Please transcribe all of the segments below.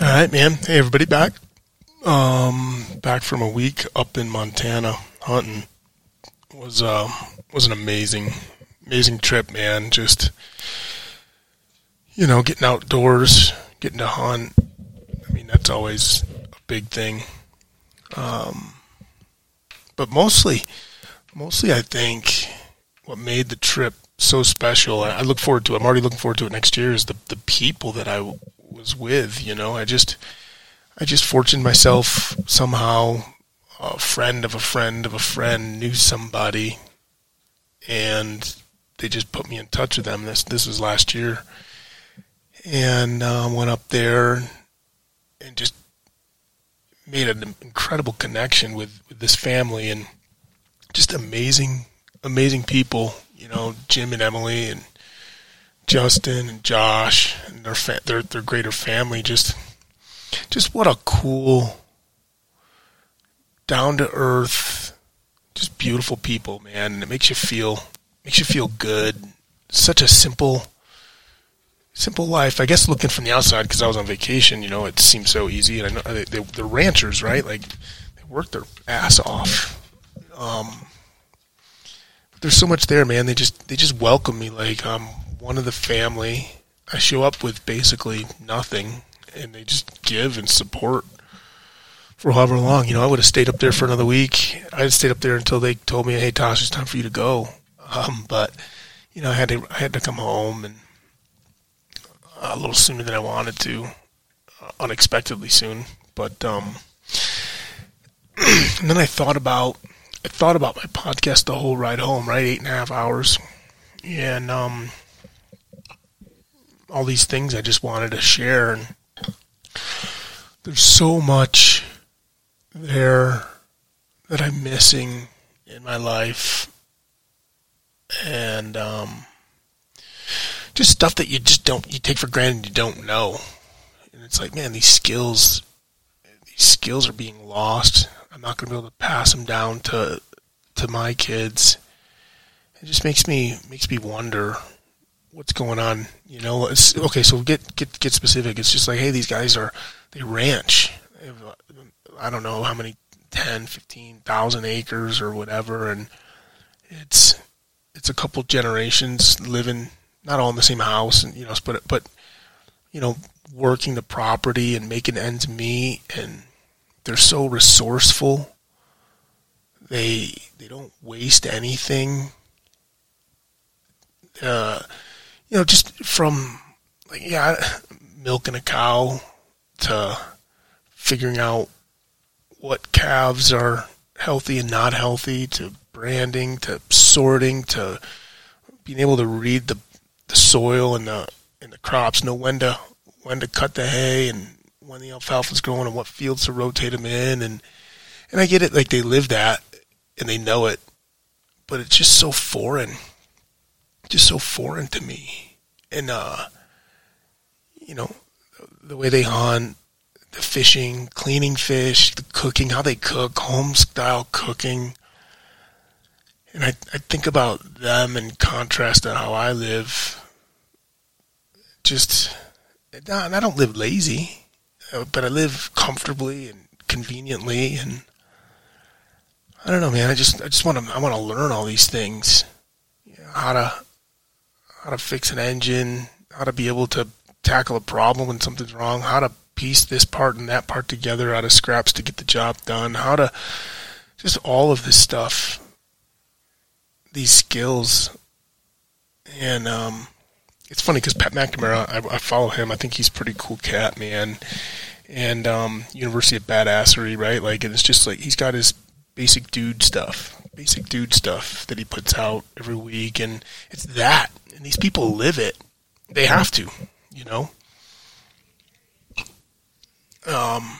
All right, man. Hey, everybody, back. Back from a week up in Montana hunting. Was an amazing trip, man. Just, you know, getting outdoors, getting to hunt. I mean, that's always a big thing. But mostly I think what made the trip so special, I look forward to it. I'm already looking forward to it next year, is the people that I was with, you know. I just fortuned myself somehow. A friend of a friend of a friend knew somebody, and they just put me in touch with them. This was last year, and went up there and just made an incredible connection with this family, and just amazing people, you know. Jim and Emily and Justin and Josh and their greater family, just what a cool, down to earth, just beautiful people, man. And it makes you feel good. Such a simple life. I guess looking from the outside, because I was on vacation, you know, it seems so easy. And I know they're ranchers, right? Like, they work their ass off. But there's so much there, man. They just welcome me like one of the family. I show up with basically nothing, and they just give and support for however long. You know, I would have stayed up there for another week. I stayed up there until they told me, "Hey, Tosh, it's time for you to go." But you know, I had to come home, and a little sooner than I wanted to, unexpectedly soon. But and then I thought about my podcast the whole ride home, right? 8.5 hours. And all these things I just wanted to share, and there's so much there that I'm missing in my life, and just stuff that you take for granted, you don't know. And it's like, man, these skills are being lost. I'm not going to be able to pass them down to my kids. It just makes me wonder what's going on, you know. Okay, so get specific. It's just like, hey, these guys they ranch. They have, I don't know how many, 10, 15,000 acres or whatever, and it's a couple generations living, not all in the same house, and you know, but you know, working the property and making ends meet, and they're so resourceful. They don't waste anything. You know, just from, like, yeah, milking a cow to figuring out what calves are healthy and not healthy, to branding, to sorting, to being able to read the soil and the crops, know when to cut the hay and when the alfalfa's growing and what fields to rotate them in. And I get it, like, they live that and they know it, but it's just so foreign. Just so foreign to me. And, you know, the way they hunt, the fishing, cleaning fish, the cooking, how they cook, home-style cooking. And I think about them in contrast to how I live. Just, and I don't live lazy, but I live comfortably and conveniently. And I don't know, man, I want to learn all these things. You know, how to fix an engine, how to be able to tackle a problem when something's wrong, how to piece this part and that part together out of scraps to get the job done, how to just all of this stuff, these skills. And it's funny because Pat McNamara, I follow him. I think he's a pretty cool cat, man. And University of Badassery, right? Like, and it's just like he's got his basic dude stuff that he puts out every week, and it's that. And these people live it. They have to, you know. And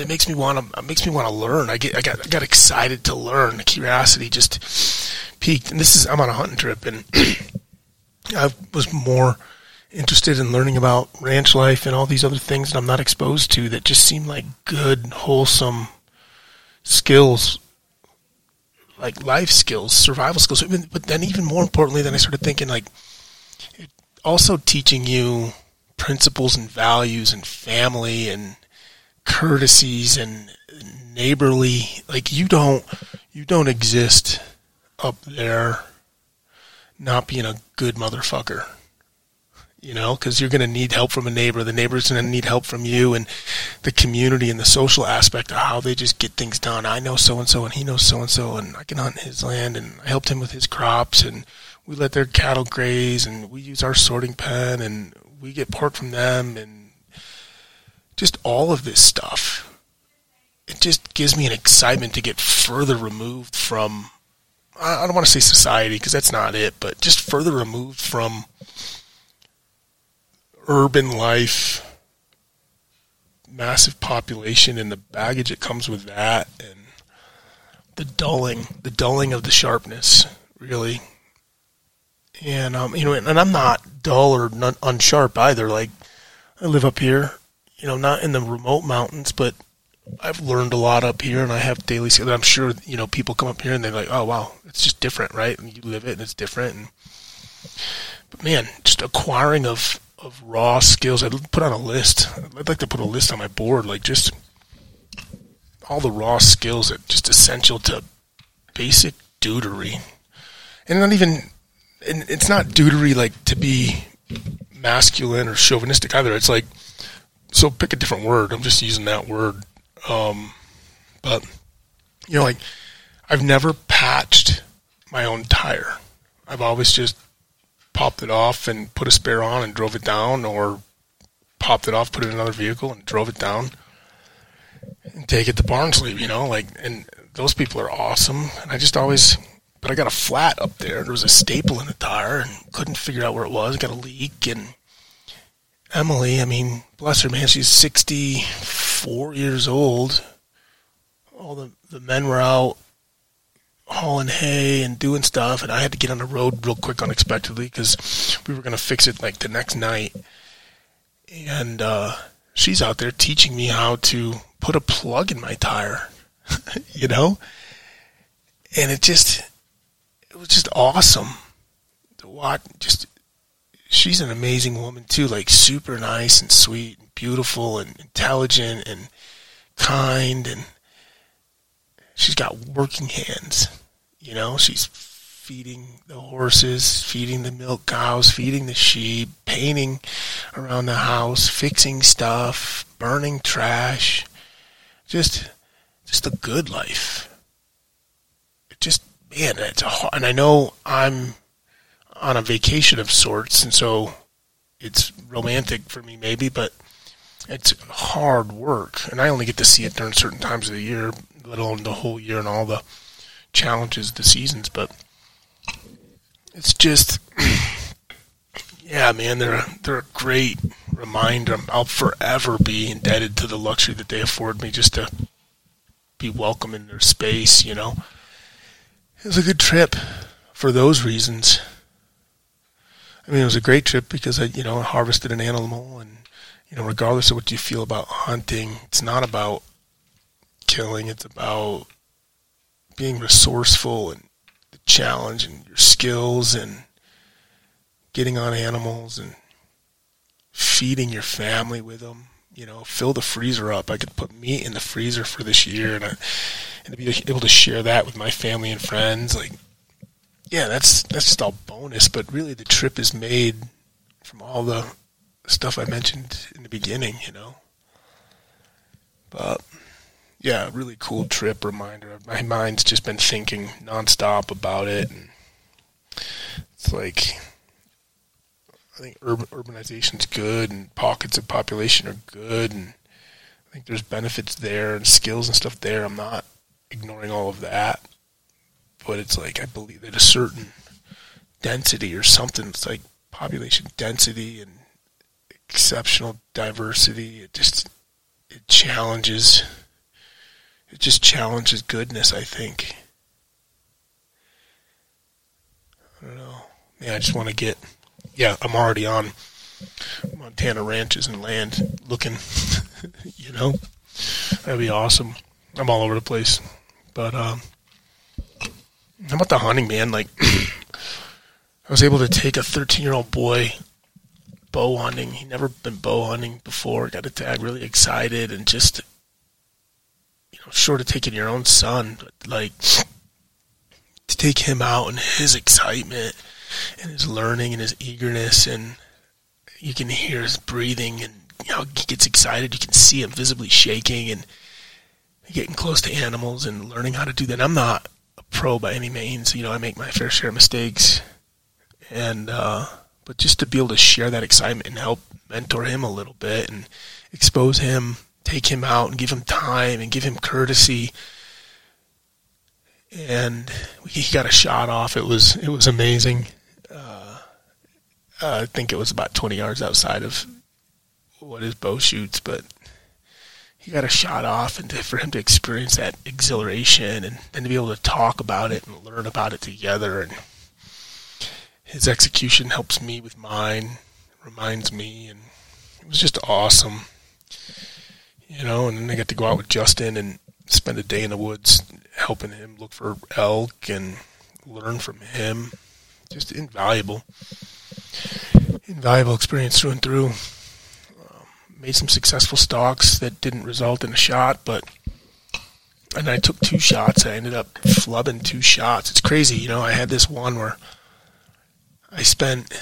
it makes me want to learn. I got excited to learn. The curiosity just peaked. And I'm on a hunting trip, and I was more interested in learning about ranch life and all these other things that I'm not exposed to, that just seem like good, wholesome skills, like life skills, survival skills. But then even more importantly, then I started thinking, like, also teaching you principles and values and family and courtesies and neighborly, like you don't exist up there not being a good motherfucker, you know, because you're going to need help from a neighbor. The neighbor's going to need help from you, and the community and the social aspect of how they just get things done. I know so-and-so, and he knows so-and-so, and I can hunt his land, and I helped him with his crops, and we let their cattle graze, and we use our sorting pen, and we get pork from them, and just all of this stuff. It just gives me an excitement to get further removed from, I don't want to say society because that's not it, but just further removed from urban life, massive population, and the baggage that comes with that, and the dulling of the sharpness, really. And and I'm not dull or unsharp either. Like, I live up here, not in the remote mountains, but I've learned a lot up here, and I have daily skills. I'm sure, people come up here and they're like, oh, wow, it's just different, right? And you live it and it's different. But man, just acquiring of raw skills. I'd put on a list. I'd like to put a list on my board, like just all the raw skills that are just essential to basic dudery. And it's not dudery like to be masculine or chauvinistic either. It's like, so pick a different word. I'm just using that word. But like, I've never patched my own tire. I've always just popped it off and put a spare on and drove it down, or popped it off, put it in another vehicle and drove it down and take it to Barnsley, and those people are awesome. And I just always, but I got a flat up there. There was a staple in the tire and couldn't figure out where it was. Got a leak, and Emily, bless her, man, she's 64 years old. All the men were out hauling hay and doing stuff, and I had to get on the road real quick unexpectedly because we were going to fix it like the next night. And she's out there teaching me how to put a plug in my tire, And it was just awesome to watch. She's an amazing woman too, like super nice and sweet and beautiful and intelligent and kind, and she's got working hands, she's feeding the horses, feeding the milk cows, feeding the sheep, painting around the house, fixing stuff, burning trash, just a good life. And I know I'm on a vacation of sorts, and so it's romantic for me maybe, but it's hard work, and I only get to see it during certain times of the year, let alone the whole year and all the challenges, the seasons. But it's just they're a great reminder. I'll forever be indebted to the luxury that they afford me just to be welcome in their space. It was a good trip for those reasons. It was a great trip because I, harvested an animal, and, regardless of what you feel about hunting, it's not about killing. It's about being resourceful and the challenge and your skills and getting on animals and feeding your family with them. Fill the freezer up. I could put meat in the freezer for this year, and to be able to share that with my family and friends, like, yeah, that's just all bonus, but really the trip is made from all the stuff I mentioned in the beginning, But, yeah, really cool trip reminder. My mind's just been thinking nonstop about it. And it's like, I think urbanization's good, and pockets of population are good, and I think there's benefits there and skills and stuff there. I'm not ignoring all of that. But it's like, I believe that a certain density or something, it's like population density and exceptional diversity, it just challenges goodness, I think. I don't know. Man, I just want to I'm already on Montana ranches and land looking, that'd be awesome. I'm all over the place. But, how about the hunting, man? Like, I was able to take a 13-year-old boy bow hunting. He'd never been bow hunting before. Got a tag, really excited, and just, you know, short of taking your own son, but like to take him out and his excitement and his learning and his eagerness, and you can hear his breathing and how he gets excited. You can see him visibly shaking and getting close to animals and learning how to do that. I'm not a pro by any means. You know, I make my fair share of mistakes, and but just to be able to share that excitement and help mentor him a little bit and expose him, take him out and give him time and give him courtesy. And he got a shot off. It was amazing. I think it was about 20 yards outside of what his bow shoots, but he got a shot off, and for him to experience that exhilaration and to be able to talk about it and learn about it together. And his execution helps me with mine, reminds me, and it was just awesome. You know, and then I got to go out with Justin and spend a day in the woods helping him look for elk and learn from him. Just invaluable. Invaluable experience through and through. Made some successful stalks that didn't result in a shot, and I took two shots. I ended up flubbing two shots. It's crazy, you know. I had this one where I spent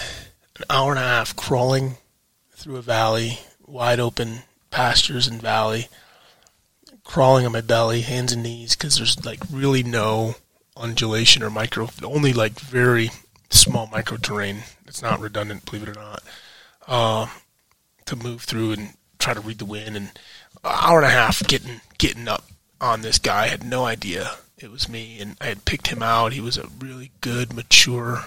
an hour and a half crawling through a valley, wide open pastures and valley, crawling on my belly, hands and knees, because there's like really no undulation or only like very small micro terrain. It's not redundant, believe it or not, to move through and try to read the wind. And an hour and a half getting up on this guy. I had no idea it was me, and I had picked him out. He was a really good, mature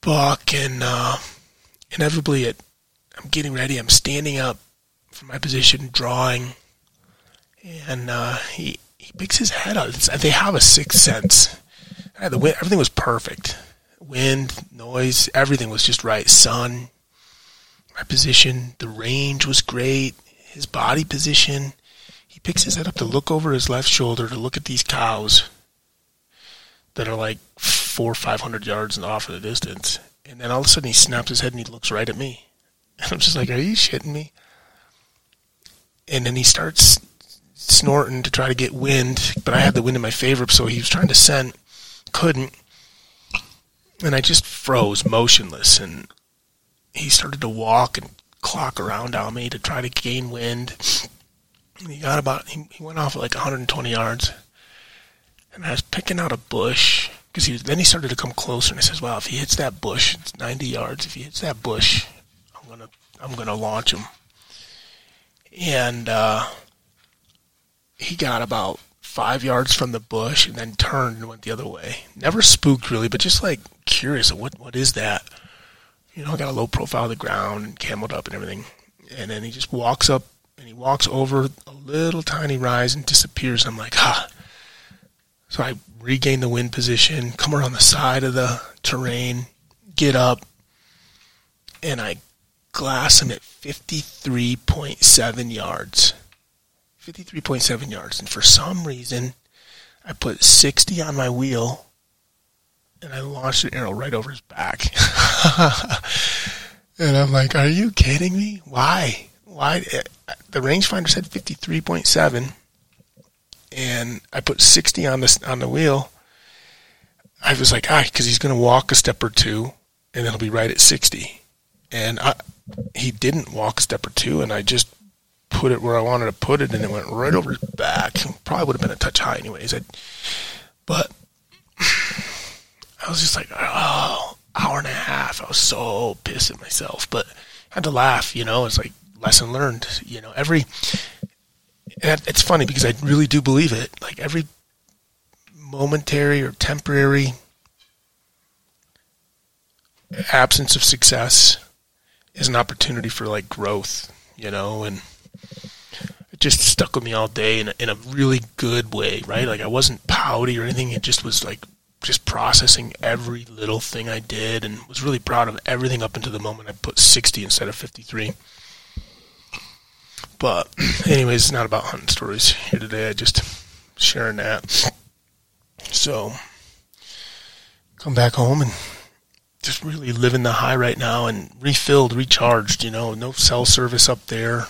buck, and inevitably I'm getting ready. I'm standing up from my position, drawing, and he picks his head up. They have a sixth sense. The wind, everything was perfect. Wind, noise, everything was just right. Sun, my position, the range was great. His body position. He picks his head up to look over his left shoulder to look at these cows that are like 400 or 500 yards off in the distance. And then all of a sudden he snaps his head and he looks right at me. And I'm just like, are you shitting me? And then he starts snorting to try to get wind, but I had the wind in my favor, so he was trying to scent, couldn't, and I just froze motionless, and he started to walk and clock around on me to try to gain wind, and he went off at like 120 yards, and I was picking out a bush, because then he started to come closer, and I says, wow, if he hits that bush, it's 90 yards, if he hits that bush, I'm gonna launch him, and he got about 5 yards from the bush and then turned and went the other way. Never spooked really, but just like curious, what is that? You know, I got a low profile of the ground and cameled up and everything. And then he just walks up and he walks over a little tiny rise and disappears. I'm like, ha. So I regain the wind position, come around the side of the terrain, get up, and I glass him at 53.7 yards. 53.7 yards, and for some reason, I put 60 on my wheel, and I launched an arrow right over his back. And I'm like, are you kidding me? Why? The rangefinder said 53.7, and I put 60 on the wheel. I was like, because he's going to walk a step or two, and it'll be right at 60. And he didn't walk a step or two, and I just put it where I wanted to put it, and it went right over his back. Probably would have been a touch high anyways. But I was just like, hour and a half. I was so pissed at myself, but I had to laugh, you know. It's like lesson learned, you know. It's funny because I really do believe it. Like every momentary or temporary absence of success is an opportunity for like growth, you know, and it just stuck with me all day in a really good way, right? Like I wasn't pouty or anything. It just was like just processing every little thing I did, and was really proud of everything up until the moment I put 60 instead of 53. But anyways, it's not about hunting stories here today. I just sharing that. So come back home and just really living the high right now and refilled, recharged, you know, no cell service up there.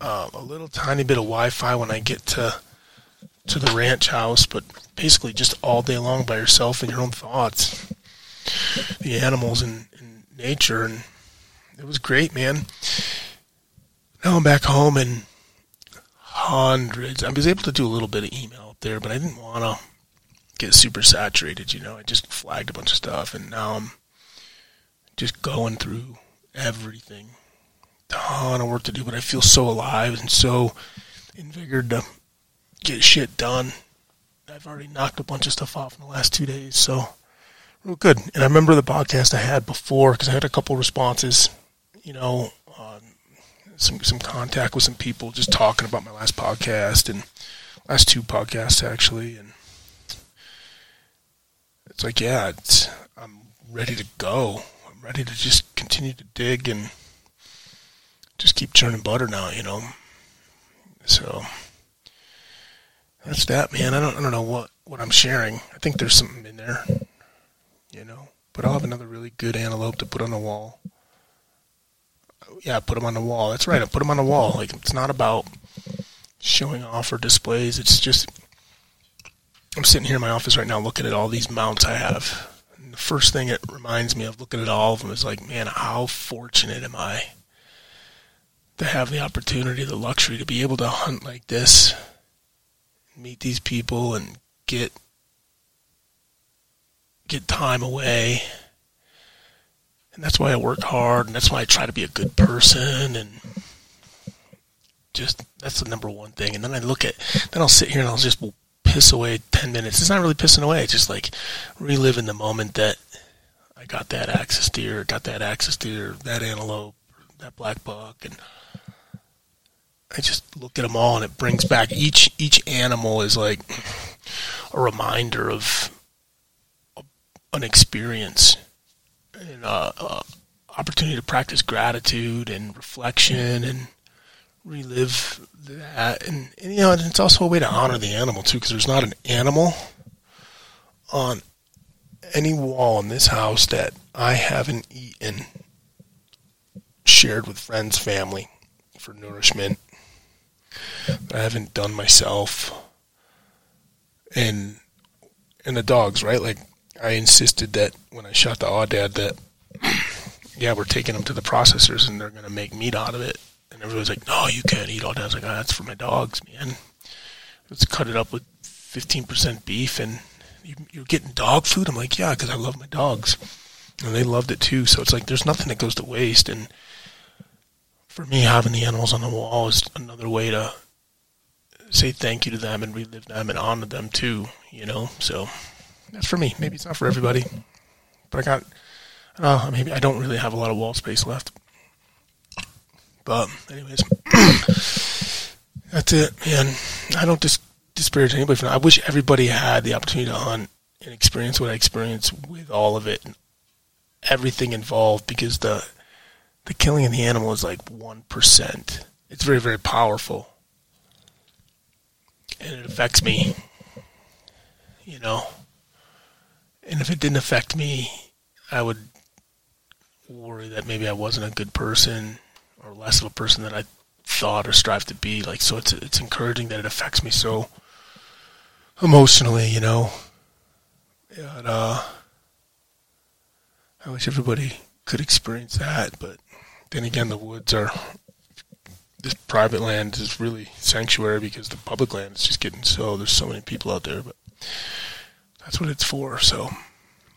A little tiny bit of Wi-Fi when I get to the ranch house, but basically just all day long by yourself and your own thoughts, the animals and nature, and it was great, man. Now I'm back home and hundreds. I was able to do a little bit of email up there, but I didn't want to get super saturated, you know. I just flagged a bunch of stuff, and now I'm just going through everything. Ton of work to do, but I feel so alive and so invigorated to get shit done. I've already knocked a bunch of stuff off in the last 2 days, so real good. And I remember the podcast I had before, because I had a couple responses, you know, some contact with some people just talking about my last podcast and last two podcasts, actually, and it's like, yeah, I'm ready to go. I'm ready to just continue to dig and just keep churning butter now, you know. So that's that, man. I don't know what I'm sharing. I think there's something in there, you know. But I'll have another really good antelope to put on the wall. Yeah, put them on the wall. That's right. I put them on the wall. Like, it's not about showing off or displays. It's just, I'm sitting here in my office right now looking at all these mounts I have. And the first thing it reminds me of looking at all of them is like, man, how fortunate am I to have the opportunity, the luxury to be able to hunt like this, meet these people and get time away. And that's why I work hard, and that's why I try to be a good person, and just, that's the number one thing. And then then I'll sit here and I'll just piss away 10 minutes. It's not really pissing away. It's just like reliving the moment that I got that axis deer, that antelope, that black buck. And I just look at them all, and it brings back each animal is like a reminder of an experience and a opportunity to practice gratitude and reflection and relive that, and you know, it's also a way to honor the animal too, because there's not an animal on any wall in this house that I haven't eaten, shared with friends, family for nourishment, that I haven't done myself, and the dogs, right? Like, I insisted that when I shot the Audad that, yeah, we're taking them to the processors and they're going to make meat out of it. And everybody's like, no, you can't eat all that. I was like, oh, that's for my dogs, man. Let's cut it up with 15% beef, and you're getting dog food? I'm like, yeah, because I love my dogs. And they loved it too. So it's like there's nothing that goes to waste. And for me, having the animals on the wall is another way to say thank you to them and relive them and honor them too, you know. So that's for me. Maybe it's not for everybody. But maybe I don't really have a lot of wall space left. But anyways, that's it, man. I don't disparage anybody. I wish everybody had the opportunity to hunt and experience what I experienced with all of it and everything involved, because the killing of the animal is like 1%. It's very, very powerful. And it affects me, you know. And if it didn't affect me, I would worry that maybe I wasn't a good person, or less of a person than I thought or strived to be. Like, so it's encouraging that it affects me so emotionally, you know. And I wish everybody could experience that, but then again, the woods are, this private land is really sanctuary, because the public land is just getting so, there's so many people out there, but that's what it's for. So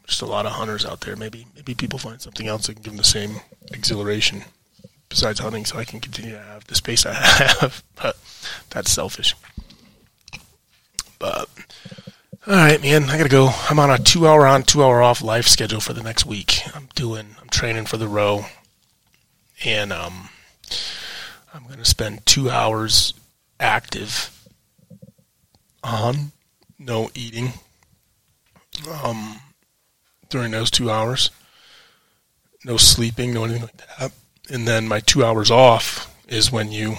just a lot of hunters out there. Maybe people find something else that can give them the same exhilaration besides hunting, so I can continue to have the space I have, but that's selfish. But, all right, man, I gotta go. I'm on a 2 hour on, 2 hour off life schedule for the next week. I'm training for the row, and I'm gonna spend 2 hours active on no eating during those 2 hours. No sleeping, no anything like that. And then my 2 hours off is when you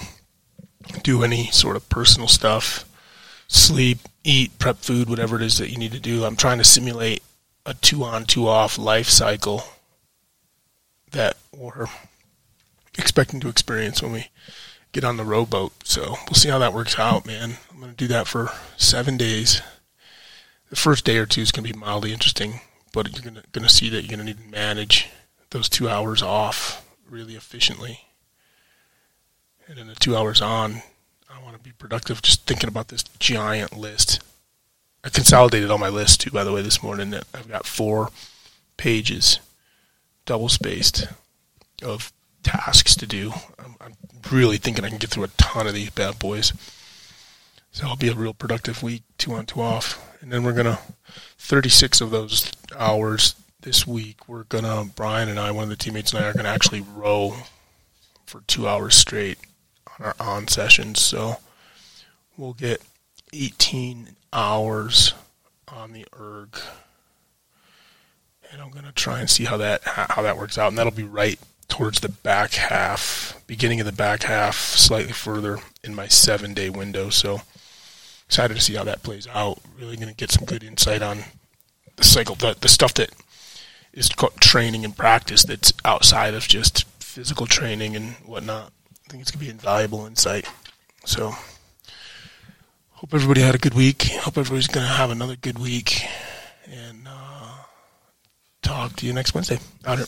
do any sort of personal stuff, sleep, eat, prep food, whatever it is that you need to do. I'm trying to simulate a two-on, two-off life cycle that we're expecting to experience when we get on the rowboat. So we'll see how that works out, man. I'm going to do that for 7 days. The first day or two is going to be mildly interesting, but you're going to see that you're going to need to manage those 2 hours off really efficiently. And then the 2 hours on, I want to be productive just thinking about this giant list. I consolidated all my lists, too, by the way, this morning. That I've got 4 pages, double-spaced, of tasks to do. I'm really thinking I can get through a ton of these bad boys. So it'll be a real productive week, two on, two off. And then we're going to, 36 of those hours this week, we're going to, Brian and I, one of the teammates and I, are going to actually row for 2 hours straight on our on sessions. So we'll get 18 hours on the erg. And I'm going to try and see how that works out. And that'll be right towards the back half, beginning of the back half, slightly further in my 7-day window. So excited to see how that plays out. Really going to get some good insight on the cycle, the stuff that is called training and practice that's outside of just physical training and whatnot. I think it's going to be invaluable insight. So hope everybody had a good week. Hope everybody's going to have another good week. And talk to you next Wednesday. Out here.